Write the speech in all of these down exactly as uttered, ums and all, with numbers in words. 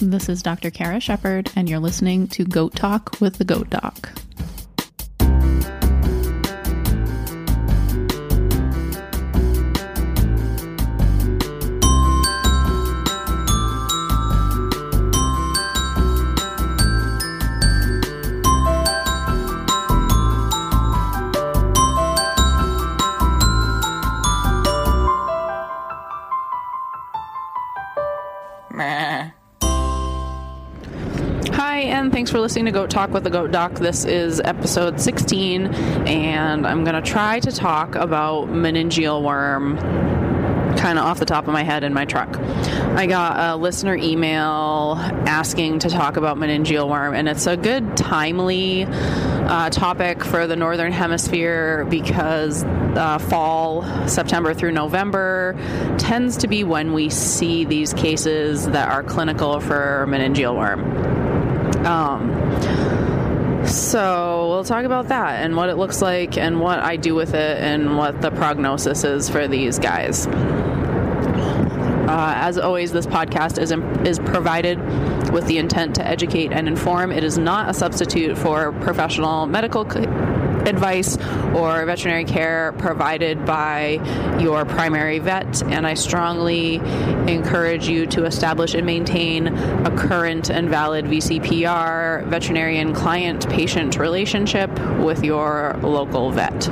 This is Doctor Kara Shepherd, and you're listening to Goat Talk with the Goat Doc. Thanks for listening to Goat Talk with the Goat Doc. This is episode sixteen, and I'm going to try to talk about meningeal worm kind of off the top of my head in my truck. I got a listener email asking to talk about meningeal worm, and it's a good timely uh, topic for the Northern Hemisphere because uh, fall, September through November, tends to be when we see these cases that are clinical for meningeal worm. Um, so we'll talk about that and what it looks like and what I do with it and what the prognosis is for these guys. Uh, as always, this podcast is is provided with the intent to educate and inform. It is not a substitute for professional medical advice or veterinary care provided by your primary vet, and I strongly encourage you to establish and maintain a current and valid V C P R, veterinarian client patient relationship with your local vet.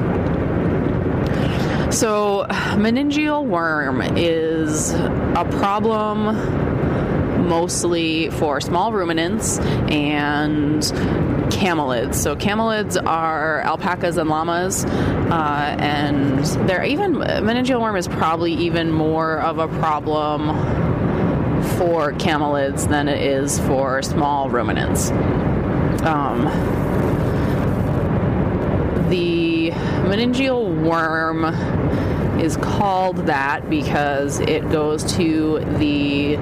So, meningeal worm is a problem mostly for small ruminants and camelids. So camelids are alpacas and llamas, uh, and they're even meningeal worm is probably even more of a problem for camelids than it is for small ruminants. Um, the meningeal worm is called that because it goes to the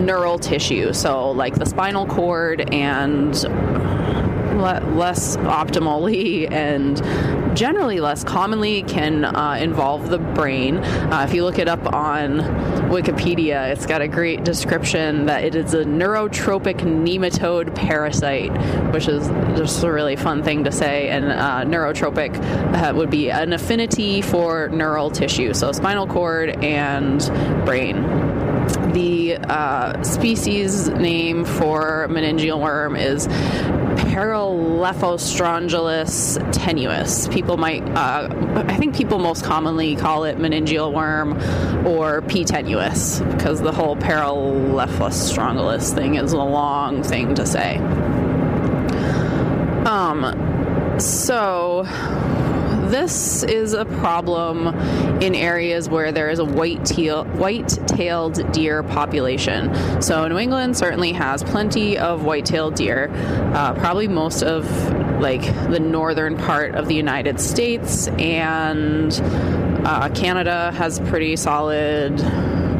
neural tissue, so like the spinal cord and le- less optimally and generally less commonly can uh, involve the brain. Uh, if you look it up on Wikipedia, it's got a great description that it is a neurotropic nematode parasite, which is just a really fun thing to say. And uh, neurotropic uh, would be an affinity for neural tissue, so spinal cord and brain. The uh, species name for meningeal worm is Parelaphostrongylus tenuis. People might, uh, I think people most commonly call it meningeal worm or P. tenuis, because the whole Parelaphostrongylus thing is a long thing to say. Um, so... This is a problem in areas where there is a white teal, white-tailed deer population. So New England certainly has plenty of white-tailed deer, uh, probably most of like the northern part of the United States, and uh, Canada has pretty solid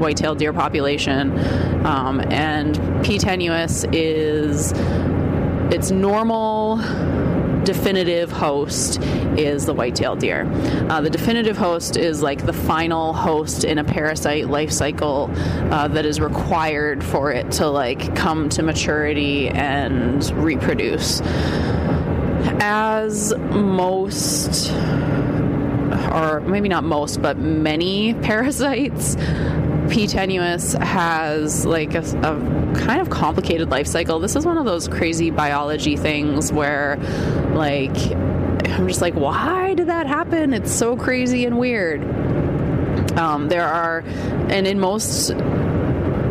white-tailed deer population. Um, and P. tenuis is its normal definitive host is the white-tailed deer. Uh, the definitive host is like the final host in a parasite life cycle uh, that is required for it to like come to maturity and reproduce. As most, or maybe not most, but many parasites, P. tenuis has like a, a kind of complicated life cycle. This is one of those crazy biology things where like I'm just like, why did that happen? It's so crazy and weird. Um, there are, and in most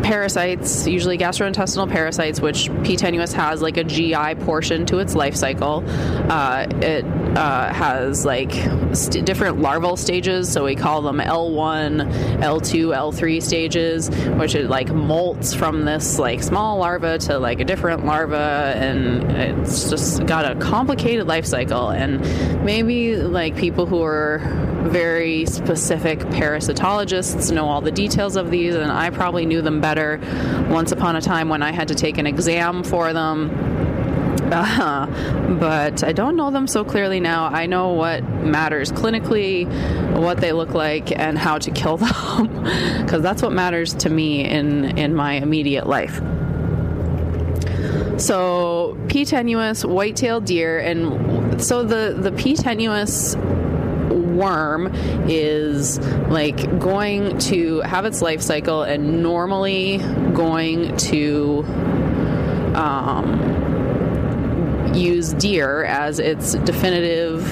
parasites, usually gastrointestinal parasites, which P. tenuis has like a G I portion to its life cycle. Uh, it uh, has like st- different larval stages, so we call them L one, L two, L three stages, which it like molts from this like small larva to like a different larva, and it's just got a complicated life cycle. And maybe like people who are very specific parasitologists know all the details of these, and I probably knew them better once upon a time when I had to take an exam for them. Uh, but I don't know them so clearly now. I know what matters clinically, what they look like, and how to kill them, because that's what matters to me in, in my immediate life. So P. tenuis, white-tailed deer, and so the, the P. tenuis worm is like going to have its life cycle and normally going to um, use deer as its definitive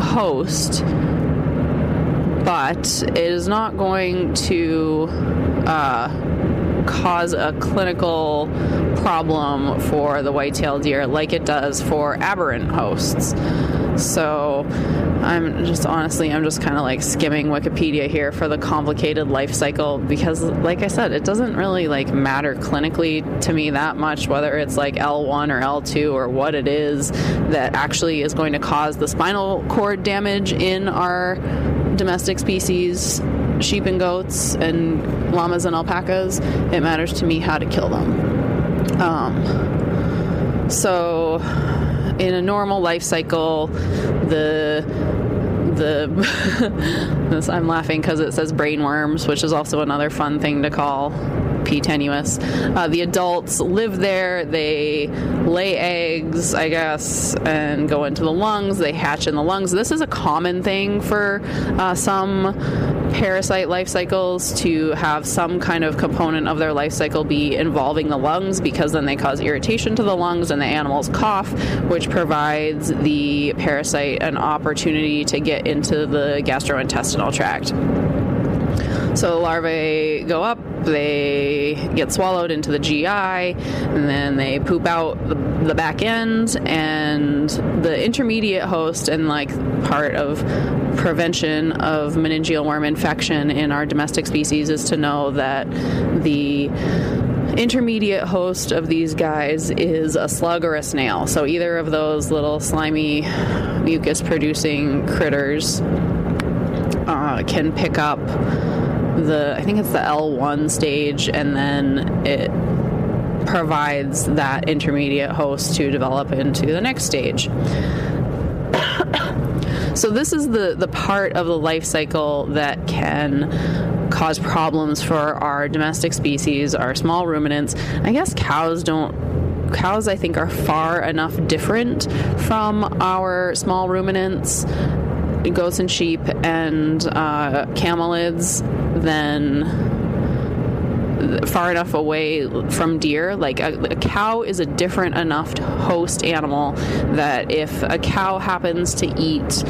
host, but it is not going to uh, cause a clinical problem for the white-tailed deer like it does for aberrant hosts. So I'm just honestly, I'm just kind of like skimming Wikipedia here for the complicated life cycle, because like I said, it doesn't really like matter clinically to me that much whether it's like L one or L two or what it is that actually is going to cause the spinal cord damage in our domestic species, sheep and goats and llamas and alpacas. It matters to me how to kill them. Um, so in a normal life cycle, the the this, I'm laughing because it says brain worms, which is also another fun thing to call P. tenuis. Uh, the adults live there, they lay eggs, I guess, and go into the lungs, they hatch in the lungs. This is a common thing for uh, some parasite life cycles, to have some kind of component of their life cycle be involving the lungs, because then they cause irritation to the lungs and the animals cough, which provides the parasite an opportunity to get into the gastrointestinal tract. So the larvae go up, they get swallowed into the G I, and then they poop out the, the back end, and the intermediate host, and like part of prevention of meningeal worm infection in our domestic species is to know that the intermediate host of these guys is a slug or a snail. So either of those little slimy mucus producing critters uh, can pick up the, I think it's the L one stage, and then it provides that intermediate host to develop into the next stage. So this is the, the part of the life cycle that can cause problems for our domestic species, our small ruminants. I guess cows don't, cows I think are far enough different from our small ruminants, goats and sheep and uh, camelids, than far enough away from deer. Like a, a cow is a different enough host animal that if a cow happens to eat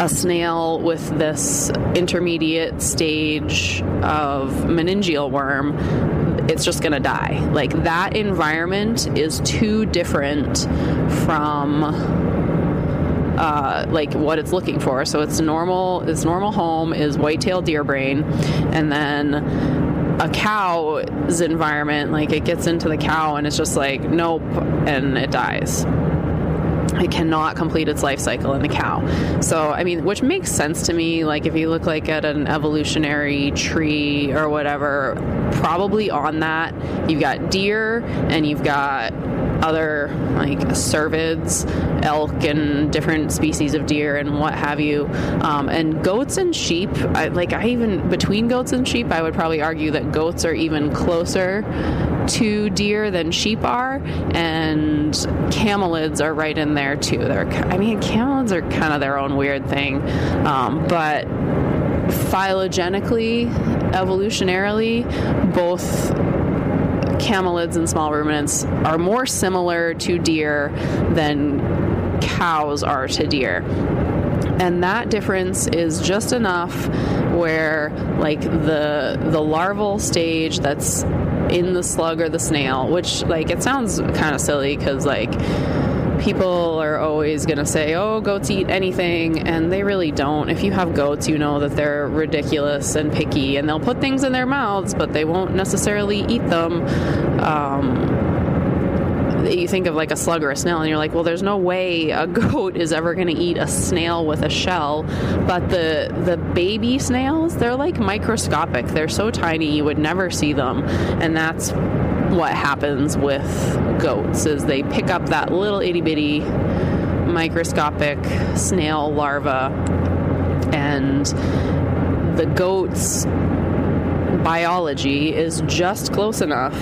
a snail with this intermediate stage of meningeal worm, it's just going to die. Like that environment is too different from Uh, like what it's looking for. So it's normal, its normal home is white-tailed deer brain, and then a cow's environment, like it gets into the cow and it's just like, nope, and it dies. It cannot complete its life cycle in the cow. So, I mean, which makes sense to me. Like if you look like at an evolutionary tree or whatever, probably on that, you've got deer and you've got other like cervids, elk and different species of deer and what have you, um, and goats and sheep. I, like I even between goats and sheep, I would probably argue that goats are even closer to deer than sheep are, and camelids are right in there too. They're, I mean, camelids are kind of their own weird thing, um, but phylogenetically, evolutionarily, both camelids and small ruminants are more similar to deer than cows are to deer. And that difference is just enough where like the the larval stage that's in the slug or the snail, which like it sounds kind of silly because like people are always going to say, oh, goats eat anything, and they really don't. If you have goats, you know that they're ridiculous and picky, and they'll put things in their mouths, but they won't necessarily eat them. Um, you think of like a slug or a snail, and you're like, well, there's no way a goat is ever going to eat a snail with a shell. But the, the baby snails, they're like microscopic. They're so tiny, you would never see them, and that's what happens with goats is they pick up that little itty bitty microscopic snail larva, and the goat's biology is just close enough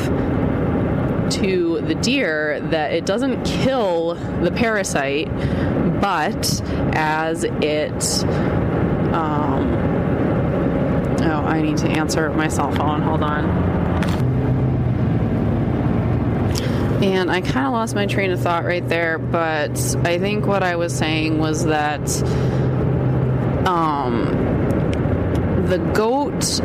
to the deer that it doesn't kill the parasite, but as it um oh I need to answer my cell phone, hold on. And I kind of lost my train of thought right there, but I think what I was saying was that um, the goat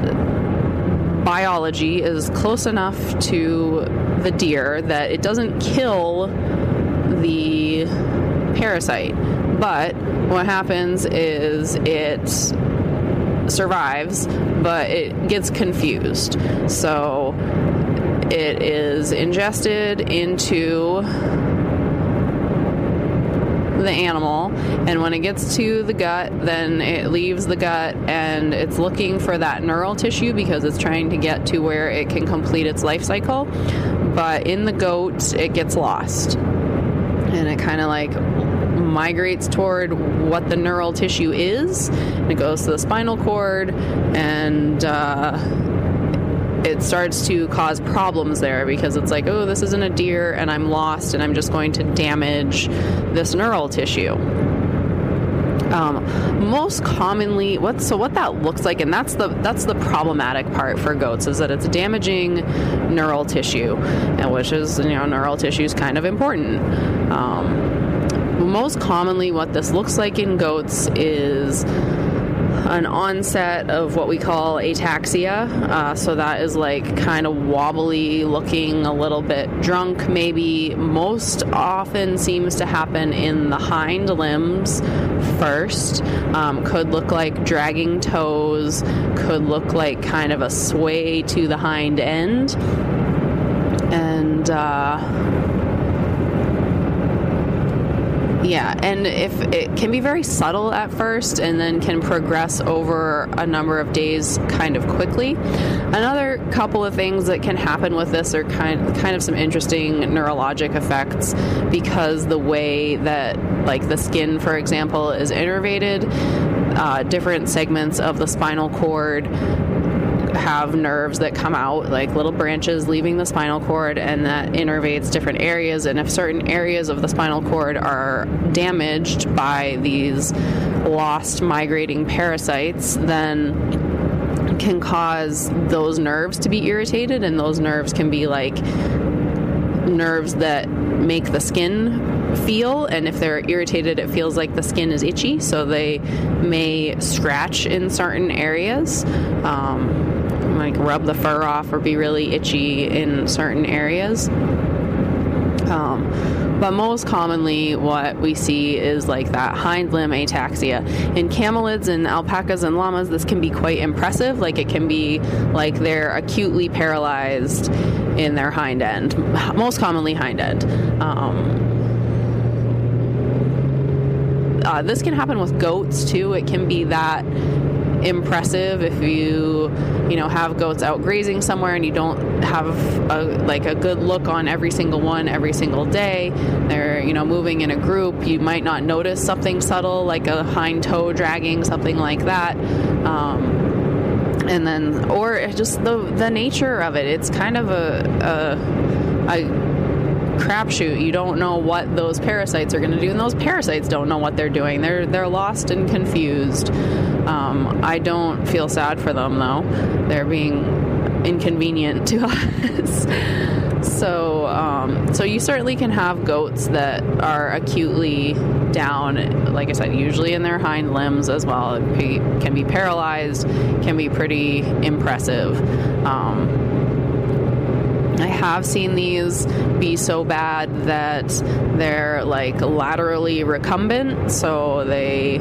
biology is close enough to the deer that it doesn't kill the parasite, but what happens is it survives, but it gets confused. So it is ingested into the animal, and when it gets to the gut, then it leaves the gut and it's looking for that neural tissue because it's trying to get to where it can complete its life cycle. But in the goat, it gets lost, and it kind of like migrates toward what the neural tissue is, and it goes to the spinal cord, and uh it starts to cause problems there because it's like, oh, this isn't a deer and I'm lost and I'm just going to damage this neural tissue. Um, most commonly, what so what that looks like, and that's the that's the problematic part for goats, is that it's damaging neural tissue, and which is, you know, neural tissue is kind of important. Um, most commonly, what this looks like in goats is an onset of what we call ataxia. Uh, so that is like kind of wobbly looking, a little bit drunk maybe. Most often seems to happen in the hind limbs first. Um, could look like dragging toes, could look like kind of a sway to the hind end. And uh Yeah, and if it can be very subtle at first and then can progress over a number of days kind of quickly. Another couple of things that can happen with this are kind kind of some interesting neurologic effects, because the way that, like, the skin, for example, is innervated, uh, different segments of the spinal cord have nerves that come out like little branches leaving the spinal cord, and that innervates different areas, and if certain areas of the spinal cord are damaged by these lost migrating parasites, then can cause those nerves to be irritated, and those nerves can be like nerves that make the skin feel, and if they're irritated, it feels like the skin is itchy, so they may scratch in certain areas, um, like rub the fur off or be really itchy in certain areas. Um, but most commonly what we see is like that hind limb ataxia. In camelids and alpacas and llamas, this can be quite impressive. Like, it can be like they're acutely paralyzed in their hind end, most commonly hind end. Um, Uh, this can happen with goats too. It can be that impressive if you, you know, have goats out grazing somewhere and you don't have a, like a good look on every single one every single day. They're, you know, moving in a group. You might not notice something subtle like a hind toe dragging, something like that. Um, and then, or just the the nature of it. It's kind of a a. a crapshoot. You don't know what those parasites are going to do, and those parasites don't know what they're doing. They're they're lost and confused. Um, I don't feel sad for them though. They're being inconvenient to us. so um, so you certainly can have goats that are acutely down. Like I said, usually in their hind limbs as well. It be, can be paralyzed. Can be pretty impressive. Um, I have seen these be so bad that they're like laterally recumbent, so they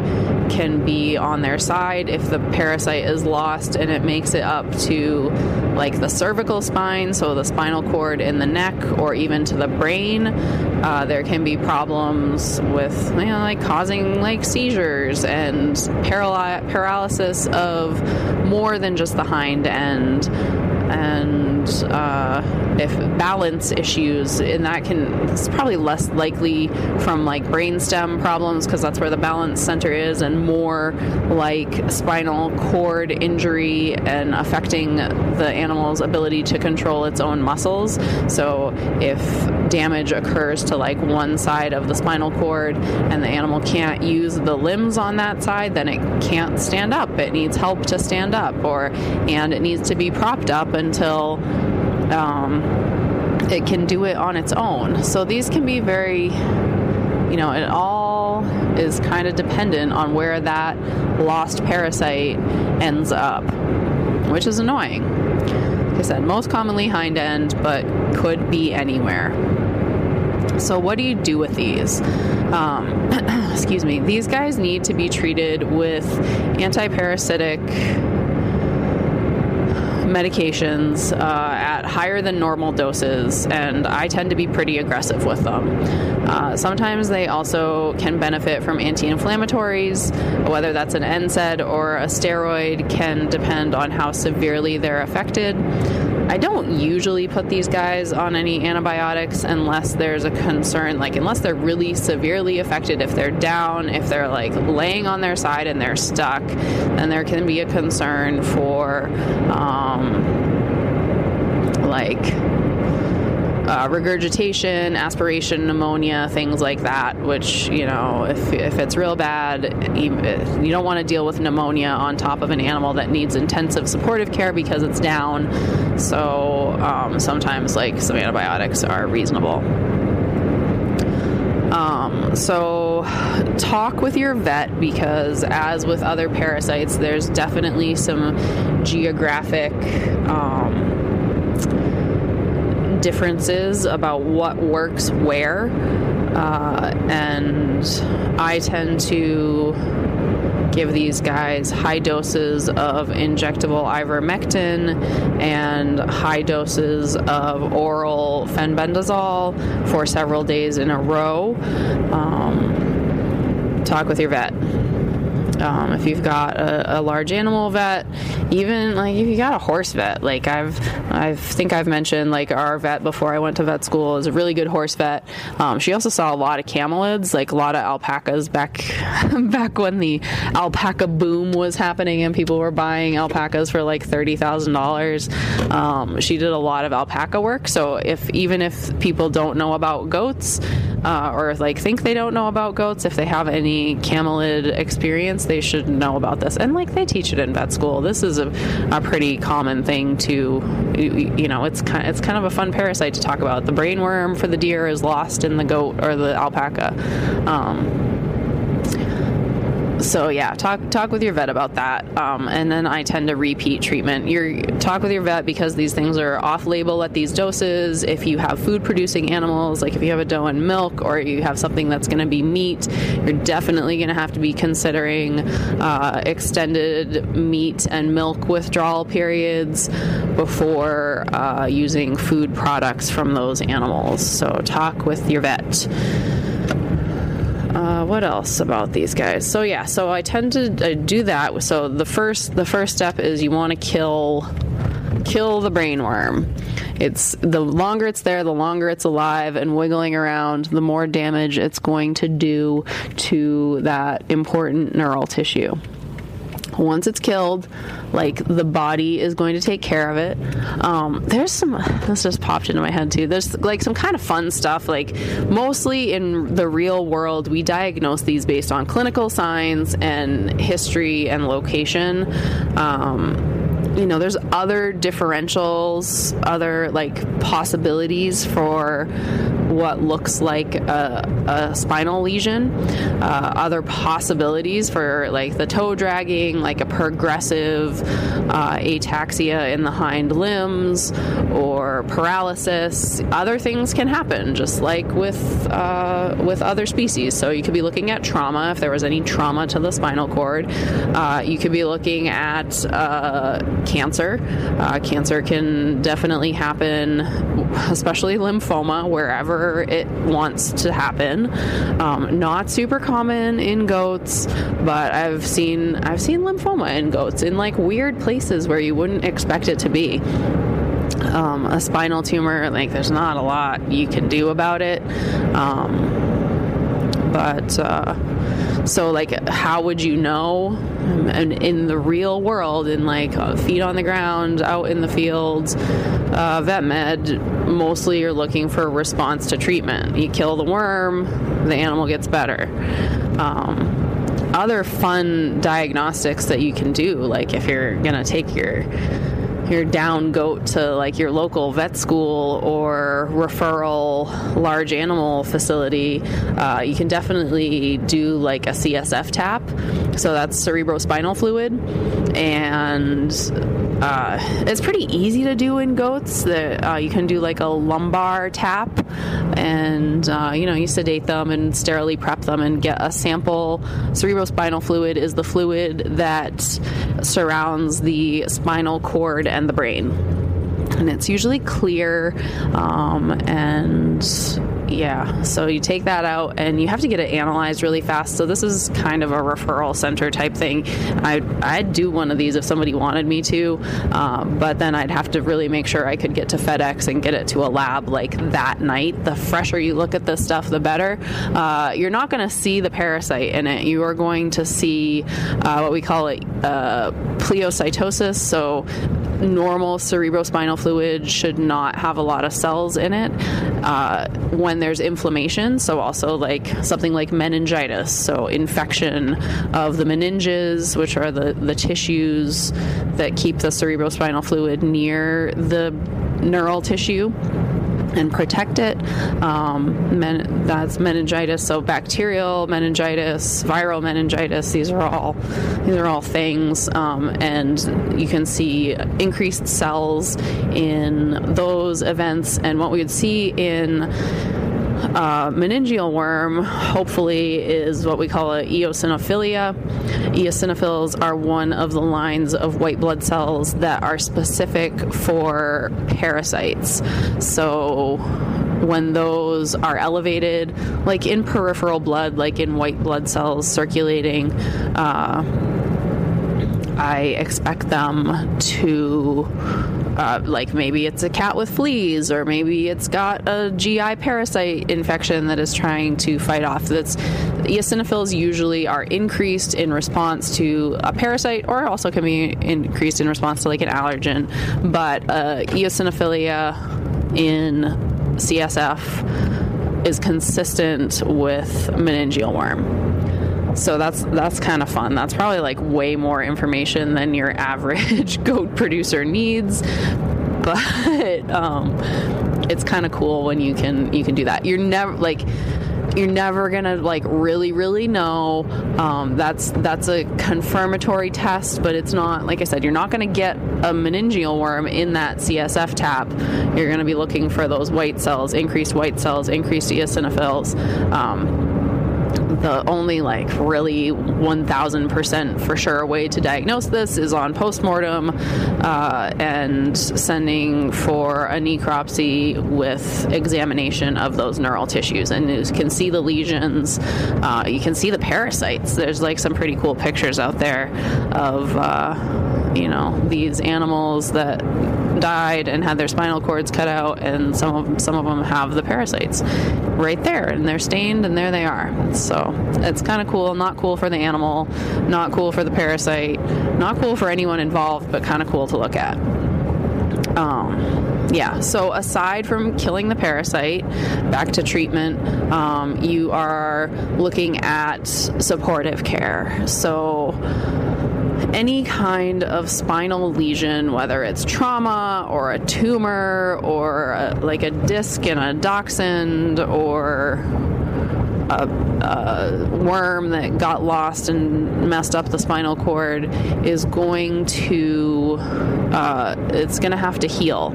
can be on their side if the parasite is lost and it makes it up to like the cervical spine, so the spinal cord in the neck, or even to the brain. Uh, there can be problems with, you know, like causing like seizures and paral- paralysis of more than just the hind end. and uh, if balance issues, and that can, it's probably less likely from like brainstem problems because that's where the balance center is, and more like spinal cord injury and affecting the animal's ability to control its own muscles. So if damage occurs to like one side of the spinal cord and the animal can't use the limbs on that side, then it can't stand up. It needs help to stand up, or and it needs to be propped up until um, it can do it on its own. So these can be very, you know, it all is kind of dependent on where that lost parasite ends up, which is annoying. Like I said, most commonly hind end, but could be anywhere. So what do you do with these? Um, excuse me. These guys need to be treated with antiparasitic medications uh, at higher than normal doses, and I tend to be pretty aggressive with them. Uh, sometimes they also can benefit from anti-inflammatories, whether that's an N SAID or a steroid, can depend on how severely they're affected. I don't usually put these guys on any antibiotics unless there's a concern, like unless they're really severely affected. If they're down, if they're like laying on their side and they're stuck, then there can be a concern for um, like... Uh, regurgitation, aspiration, pneumonia, things like that, which, you know, if if it's real bad, you don't want to deal with pneumonia on top of an animal that needs intensive supportive care because it's down. So um, sometimes, like, some antibiotics are reasonable. Um, so talk with your vet, because as with other parasites, there's definitely some geographic um differences about what works where, uh, and I tend to give these guys high doses of injectable ivermectin and high doses of oral fenbendazole for several days in a row. Um, talk with your vet. Um, if you've got a, a large animal vet, even like if you got a horse vet, like I've, I think I've mentioned, like our vet before I went to vet school is a really good horse vet. Um, she also saw a lot of camelids, like a lot of alpacas back, back when the alpaca boom was happening and people were buying alpacas for like thirty thousand dollars. Um, she did a lot of alpaca work. So if, even if people don't know about goats, uh, or like think they don't know about goats, if they have any camelid experience, they should know about this. And like they teach it in vet school. This is a, a pretty common thing to, you know, it's kind, it's kind of a fun parasite to talk about. The brain worm for the deer is lost in the goat or the alpaca. Um, so yeah, talk, talk with your vet about that. Um, and then I tend to repeat treatment. You're talk with your vet because these things are off label at these doses. If you have food producing animals, like if you have a doe and milk, or you have something that's going to be meat, you're definitely going to have to be considering, uh, extended meat and milk withdrawal periods before, uh, using food products from those animals. So talk with your vet. Uh, what else about these guys? So yeah, so I tend to I do that. So the first the first step is you want to kill kill the brain worm. It's the longer it's there, the longer it's alive and wiggling around, the more damage it's going to do to that important neural tissue. Once it's killed, like the body is going to take care of it. Um, there's some, this just popped into my head too. There's like some kind of fun stuff. Like mostly in the real world, we diagnose these based on clinical signs and history and location. Um, you know, there's other differentials, other like possibilities for what looks like a, a spinal lesion, uh, other possibilities for like the toe dragging, like a progressive uh, ataxia in the hind limbs or paralysis. Other things can happen, just like with uh, with other species. So you could be looking at trauma, if there was any trauma to the spinal cord. Uh, you could be looking at uh, cancer. Uh, cancer can definitely happen, especially lymphoma, wherever it wants to happen. Um, not super common in goats, but I've seen I've seen lymphoma in goats in like weird places where you wouldn't expect it to be. um, a spinal tumor, like there's not a lot you can do about it. Um, but uh, so like, how would you know? And in the real world, in like uh, feet on the ground, out in the fields, uh, vet med, mostly you're looking for response to treatment. You kill the worm, the animal gets better. Um, other fun diagnostics that you can do, like if you're gonna take your your down goat to like your local vet school or referral large animal facility, uh, you can definitely do like a C S F tap. So that's cerebrospinal fluid, and uh, it's pretty easy to do in goats. That uh, you can do like a lumbar tap, and uh, you know, you sedate them and sterilely prep them and get a sample. Cerebrospinal fluid is the fluid that surrounds the spinal cord and the brain, and it's usually clear, um, and yeah, so you take that out and you have to get it analyzed really fast. So this is kind of a referral center type thing. I, I'd do one of these if somebody wanted me to, um, but then I'd have to really make sure I could get to FedEx and get it to a lab like that night. The fresher you look at this stuff, the better. Uh, you're not going to see the parasite in it. You are going to see uh, what we call it uh, pleocytosis. So normal cerebrospinal fluid should not have a lot of cells in it. Uh, when there's inflammation, so also like something like meningitis, so infection of the meninges, which are the, the tissues that keep the cerebrospinal fluid near the neural tissue and protect it. Um, men, that's meningitis. So bacterial meningitis, viral meningitis, these are all, these are all things. Um, and you can see increased cells in those events. And what we would see in uh, meningeal worm, hopefully, is what we call a eosinophilia. Eosinophils are one of the lines of white blood cells that are specific for parasites. So when those are elevated, like in peripheral blood, like in white blood cells circulating, uh, I expect them to, uh, like maybe it's a cat with fleas, or maybe it's got a G I parasite infection that is trying to fight off. That's, eosinophils usually are increased in response to a parasite, or also can be increased in response to like an allergen. But uh, eosinophilia in C S F is consistent with meningeal worm. So that's that's kind of fun. That's probably like way more information than your average goat producer needs, but um, it's kind of cool when you can you can do that. You're never like you're never gonna like really really know. Um, that's that's a confirmatory test, but it's not, like I said, you're not gonna get a meningeal worm in that C S F tap. You're gonna be looking for those white cells, increased white cells, increased eosinophils. Um, The only like really one thousand percent for sure way to diagnose this is on postmortem uh, and sending for a necropsy with examination of those neural tissues. And you can see the lesions. Uh, you can see the parasites. There's like some pretty cool pictures out there of, uh, you know, these animals that died and had their spinal cords cut out, and some of them, some of them have the parasites right there, and they're stained, and there they are. So it's kind of cool. Not cool for the animal, not cool for the parasite, not cool for anyone involved, but kind of cool to look at. Um, yeah, so aside from killing the parasite, back to treatment, um, you are looking at supportive care. So any kind of spinal lesion, whether it's trauma or a tumor or a, like a disc in a dachshund or a, a worm that got lost and messed up the spinal cord, is going to uh, it's going to have to heal.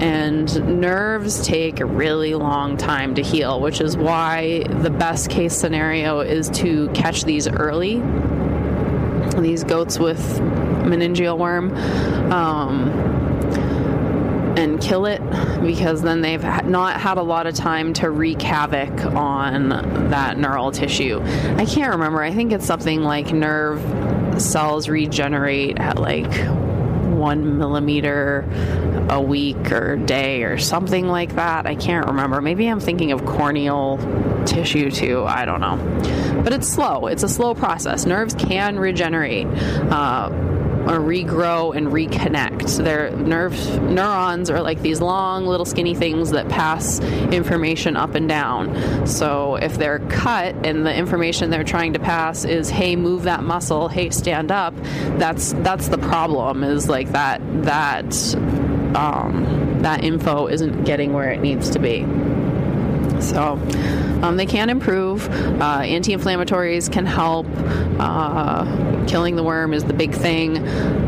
And nerves take a really long time to heal, which is why the best case scenario is to catch these early. These goats with meningeal worm, um, and kill it, because then they've not had a lot of time to wreak havoc on that neural tissue. I can't remember. I think it's something like nerve cells regenerate at like one millimeter a week or day or something like that. I can't remember. Maybe I'm thinking of corneal tissue too. I don't know. But it's slow. It's a slow process. Nerves can regenerate. Uh, or regrow and reconnect. Their nerves, neurons are like these long little skinny things that pass information up and down. So if they're cut and the information they're trying to pass is, hey, move that muscle, hey, stand up, that's that's the problem, is like that that um, that info isn't getting where it needs to be. So um, they can improve. Uh, anti-inflammatories can help. Uh, killing the worm is the big thing.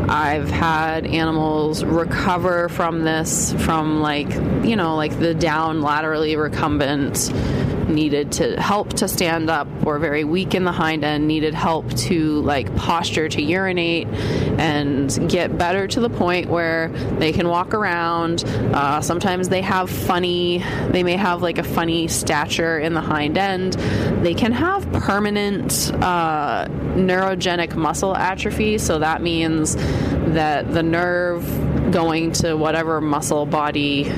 I've had animals recover from this, from like, you know, like the down laterally recumbent needed to help to stand up, or very weak in the hind end needed help to like posture to urinate and get better to the point where they can walk around. Uh, sometimes they have funny, they may have like a funny stature in the hind end. They can have permanent uh, neurogenic muscle atrophy. So that means that the nerve going to whatever muscle body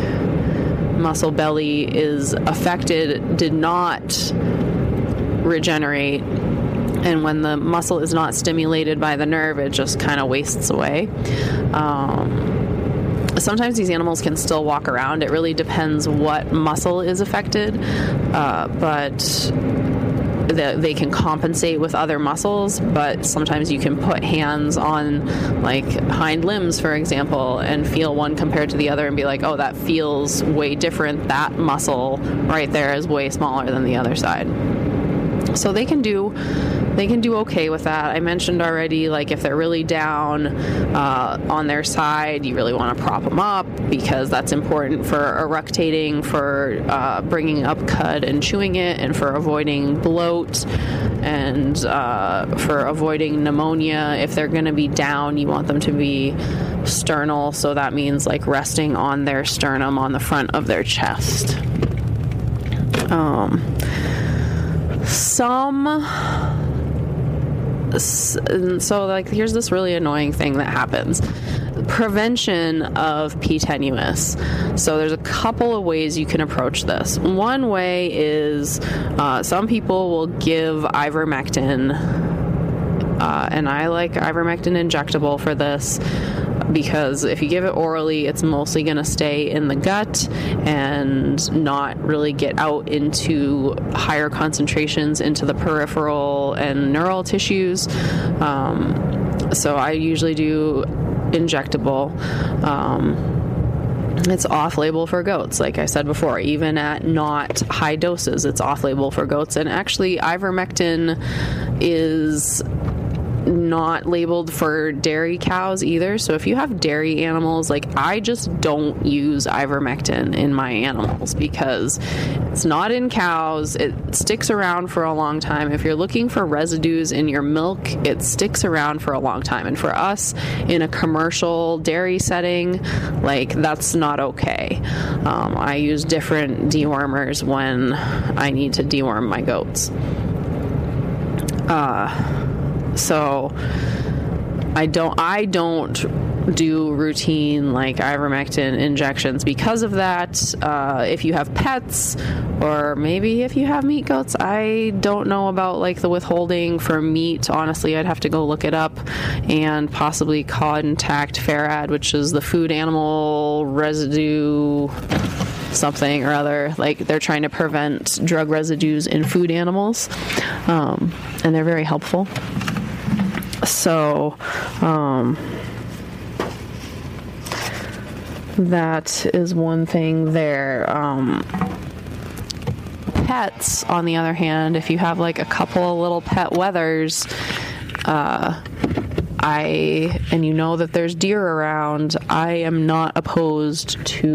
muscle belly is affected did not regenerate, and when the muscle is not stimulated by the nerve, it just kind of wastes away. um Sometimes these animals can still walk around. It really depends what muscle is affected, uh, but the, they can compensate with other muscles. But sometimes you can put hands on like hind limbs, for example, and feel one compared to the other and be like, oh, that feels way different. That muscle right there is way smaller than the other side. So they can do they can do okay with that. I mentioned already, like if they're really down uh, on their side, you really want to prop them up because that's important for eructating, for uh, bringing up cud and chewing it, and for avoiding bloat, and uh, for avoiding pneumonia. If they're going to be down, you want them to be sternal, so that means like resting on their sternum, on the front of their chest. Um. Some, so like here's this really annoying thing that happens. Prevention of P. tenuis. So there's a couple of ways you can approach this. One way is uh, some people will give ivermectin, uh, and I like ivermectin injectable for this, because if you give it orally, it's mostly going to stay in the gut and not really get out into higher concentrations into the peripheral and neural tissues. Um, so I usually do injectable. Um, It's off-label for goats, like I said before. Even at not high doses, it's off-label for goats. And actually, ivermectin is not labeled for dairy cows either. So if you have dairy animals, like I just don't use ivermectin in my animals because it's not in cows. It sticks around for a long time. If you're looking for residues in your milk, it sticks around for a long time. And for us in a commercial dairy setting, like that's not okay. Um, I use different dewormers when I need to deworm my goats. Uh, So I don't I don't do routine like ivermectin injections because of that. Uh, if you have pets, or maybe if you have meat goats, I don't know about like the withholding for meat. Honestly, I'd have to go look it up and possibly contact Farad, which is the food animal residue something or other. Like they're trying to prevent drug residues in food animals, um, and they're very helpful. So, um, that is one thing there. Um, pets, on the other hand, if you have like a couple of little pet weathers, uh, I, and you know that there's deer around, I am not opposed to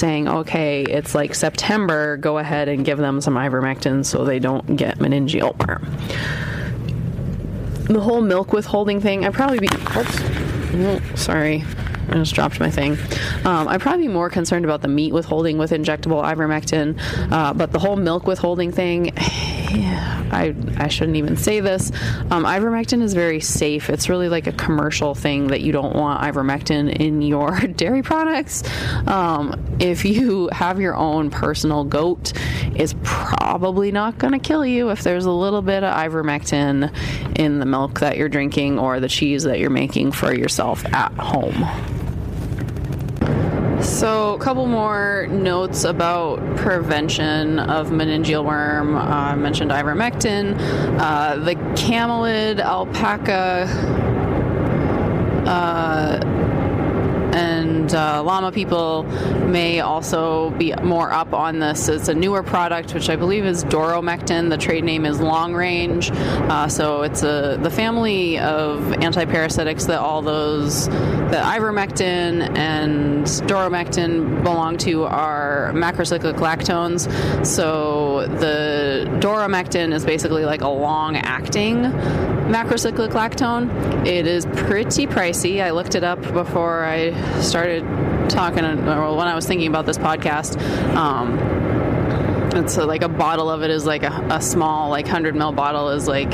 saying, okay, it's like September, go ahead and give them some ivermectin so they don't get meningeal worm. The whole milk withholding thing, I'd probably be, oops, oh, sorry, I just dropped my thing. Um, I'd probably be more concerned about the meat withholding with injectable ivermectin, uh, but the whole milk withholding thing, yeah, I I shouldn't even say this. Um, ivermectin is very safe. It's really like a commercial thing that you don't want ivermectin in your dairy products. Um, if you have your own personal goat, it's probably not going to kill you if there's a little bit of ivermectin in the milk that you're drinking or the cheese that you're making for yourself at home. So a couple more notes about prevention of meningeal worm. I uh, mentioned ivermectin. Uh, the camelid, alpaca, uh, and uh, llama people may also be more up on this. It's a newer product, which I believe is doromectin. The trade name is Long Range. Uh, so it's a, the family of antiparasitics that all those... The ivermectin and doromectin belong to are macrocyclic lactones. So the doromectin is basically like a long-acting macrocyclic lactone. It is pretty pricey. I looked it up before I started talking, or when I was thinking about this podcast. Um, it's like a bottle of it is like a, a small, like one hundred mil bottle is like...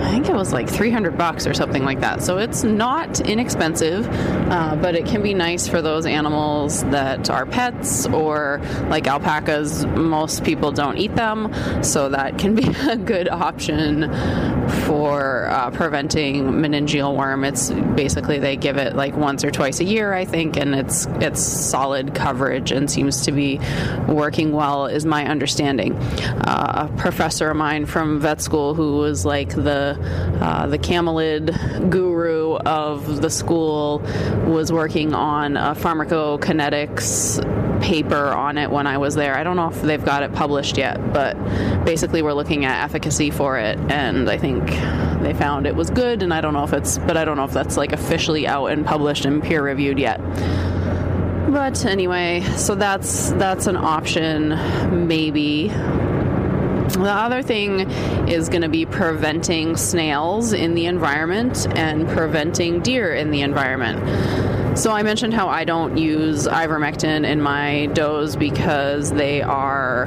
I think it was like three hundred bucks or something like that. So it's not inexpensive, uh, but it can be nice for those animals that are pets or like alpacas. Most people don't eat them, so that can be a good option for uh, preventing meningeal worm. It's basically they give it like once or twice a year, I think, and it's it's solid coverage and seems to be working well, is my understanding. Uh, a professor of mine from vet school who was like the Uh, the camelid guru of the school was working on a pharmacokinetics paper on it when I was there. I don't know if they've got it published yet, but basically we're looking at efficacy for it, and I think they found it was good, and I don't know if it's, but I don't know if that's like officially out and published and peer reviewed yet. But anyway, so that's that's an option maybe. The other thing is going to be preventing snails in the environment and preventing deer in the environment. So I mentioned how I don't use ivermectin in my does because they are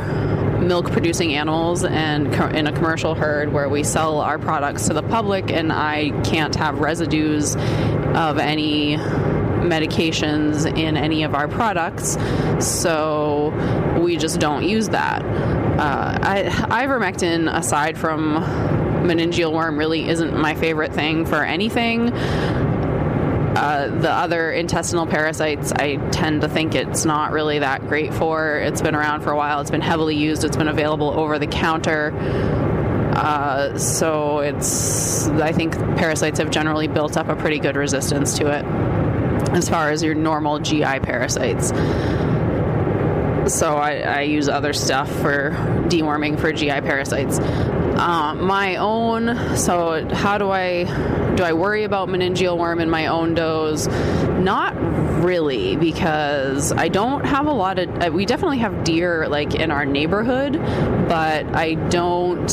milk-producing animals, and co- in a commercial herd where we sell our products to the public, and I can't have residues of any medications in any of our products, so we just don't use that. Uh, I, ivermectin, aside from meningeal worm, really isn't my favorite thing for anything. Uh, the other intestinal parasites, I tend to think it's not really that great for. It's been around for a while. It's been heavily used. It's been available over the counter. Uh, so it's, I think parasites have generally built up a pretty good resistance to it as far as your normal G I parasites. So I, I use other stuff for deworming for G I parasites. Uh, my own, so how do I, do I worry about meningeal worm in my own does? Not really, because I don't have a lot of, we definitely have deer like in our neighborhood, but I don't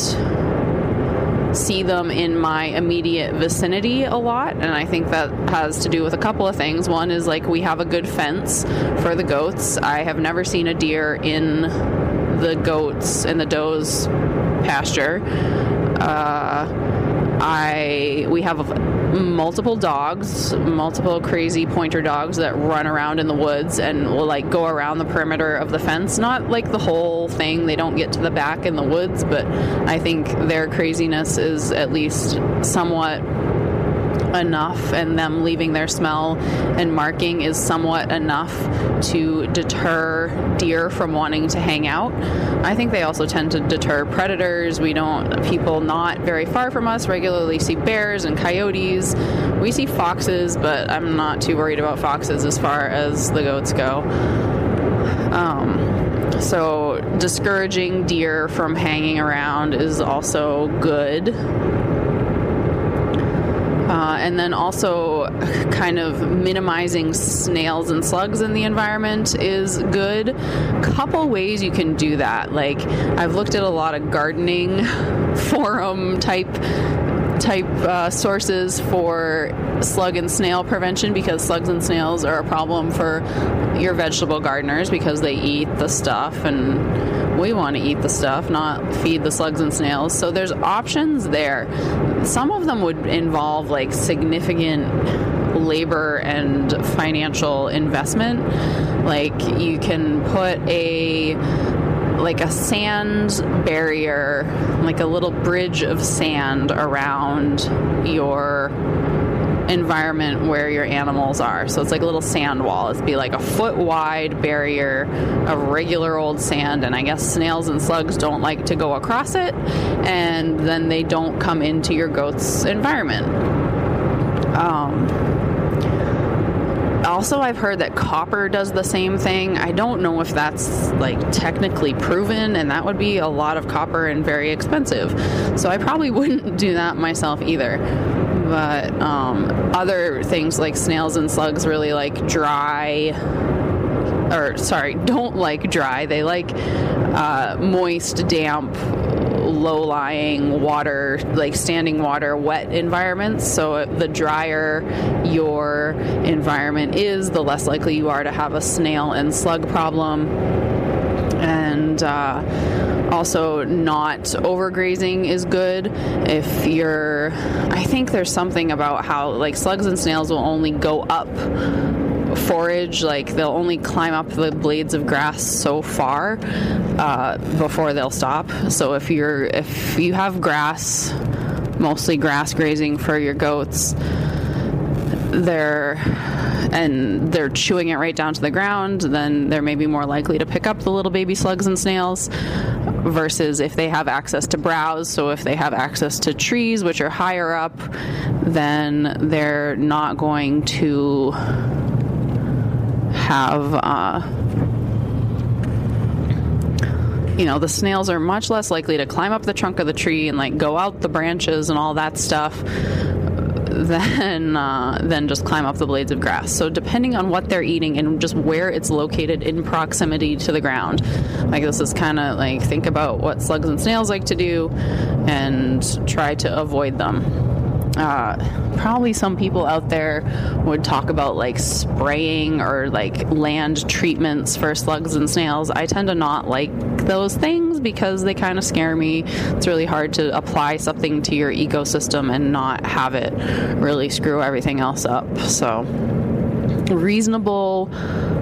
see them in my immediate vicinity a lot, and I think that has to do with a couple of things. One is like we have a good fence for the goats. I have never seen a deer in the goats in the does pasture. Uh, I we have multiple dogs, multiple crazy pointer dogs that run around in the woods and will like go around the perimeter of the fence. Not like the whole thing, they don't get to the back in the woods, but I think their craziness is at least somewhat enough, and them leaving their smell and marking is somewhat enough to deter deer from wanting to hang out. I think they also tend to deter predators. We don't, people not very far from us regularly see bears and coyotes. We see foxes, but I'm not too worried about foxes as far as the goats go. Um, so discouraging deer from hanging around is also good. Uh, and then also kind of minimizing snails and slugs in the environment is good. A couple ways you can do that. Like I've looked at a lot of gardening forum type type uh, sources for slug and snail prevention, because slugs and snails are a problem for your vegetable gardeners because they eat the stuff and We want to eat the stuff, not feed the slugs and snails. So there's options there. Some of them would involve like significant labor and financial investment. Like you can put a like a sand barrier, like a little bridge of sand around your environment where your animals are. So it's like a little sand wall. It'd be like a foot wide barrier of regular old sand, and I guess snails and slugs don't like to go across it, and then they don't come into your goat's environment. Um Also, I've heard that copper does the same thing. I don't know if that's like technically proven, and that would be a lot of copper and very expensive. So I probably wouldn't do that myself either. But um, other things like snails and slugs really like dry, or sorry, don't like dry. They like uh, moist, damp, low-lying water, like standing water, wet environments. So the drier your environment is, the less likely you are to have a snail and slug problem. And uh, also not overgrazing is good. If you're, I think there's something about how like slugs and snails will only go up forage, like they'll only climb up the blades of grass so far uh, before they'll stop. So if you're if you have grass, mostly grass grazing for your goats, they're and they're chewing it right down to the ground, then they're maybe more likely to pick up the little baby slugs and snails versus if they have access to browse. So if they have access to trees, which are higher up, then they're not going to have, uh, you know, the snails are much less likely to climb up the trunk of the tree and like go out the branches and all that stuff than, uh, than just climb up the blades of grass. So depending on what they're eating and just where it's located in proximity to the ground, like this is kind of like, think about what slugs and snails like to do and try to avoid them. Uh, probably some people out there would talk about like spraying or like land treatments for slugs and snails. I tend to not like those things because they kind of scare me. It's really hard to apply something to your ecosystem and not have it really screw everything else up. So reasonable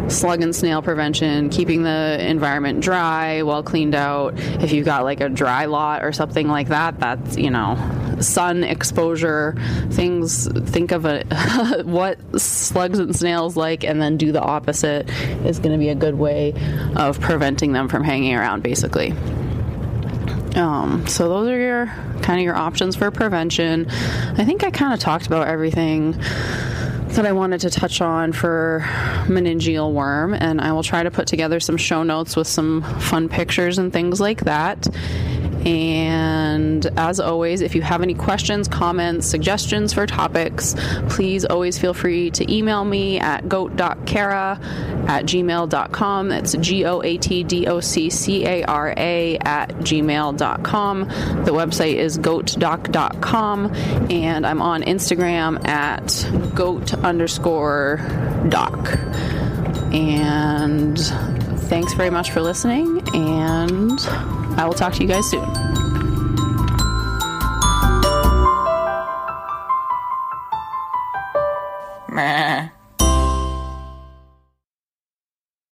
slug and snail prevention, keeping the environment dry, well cleaned out. If you've got like a dry lot or something like that, that's, you know, sun exposure, things. Think of a, what slugs and snails like, and then do the opposite is going to be a good way of preventing them from hanging around, basically. Um, so those are your kind of your options for prevention. I think I kind of talked about everything that I wanted to touch on for meningeal worm, and I will try to put together some show notes with some fun pictures and things like that. And as always, if you have any questions, comments, suggestions for topics, please always feel free to email me at goat dot kara at gmail dot com. That's G O A T D O C C A R A at gmail dot com. The website is goat doc dot com, and I'm on Instagram at goat underscore doc. And thanks very much for listening, and I will talk to you guys soon.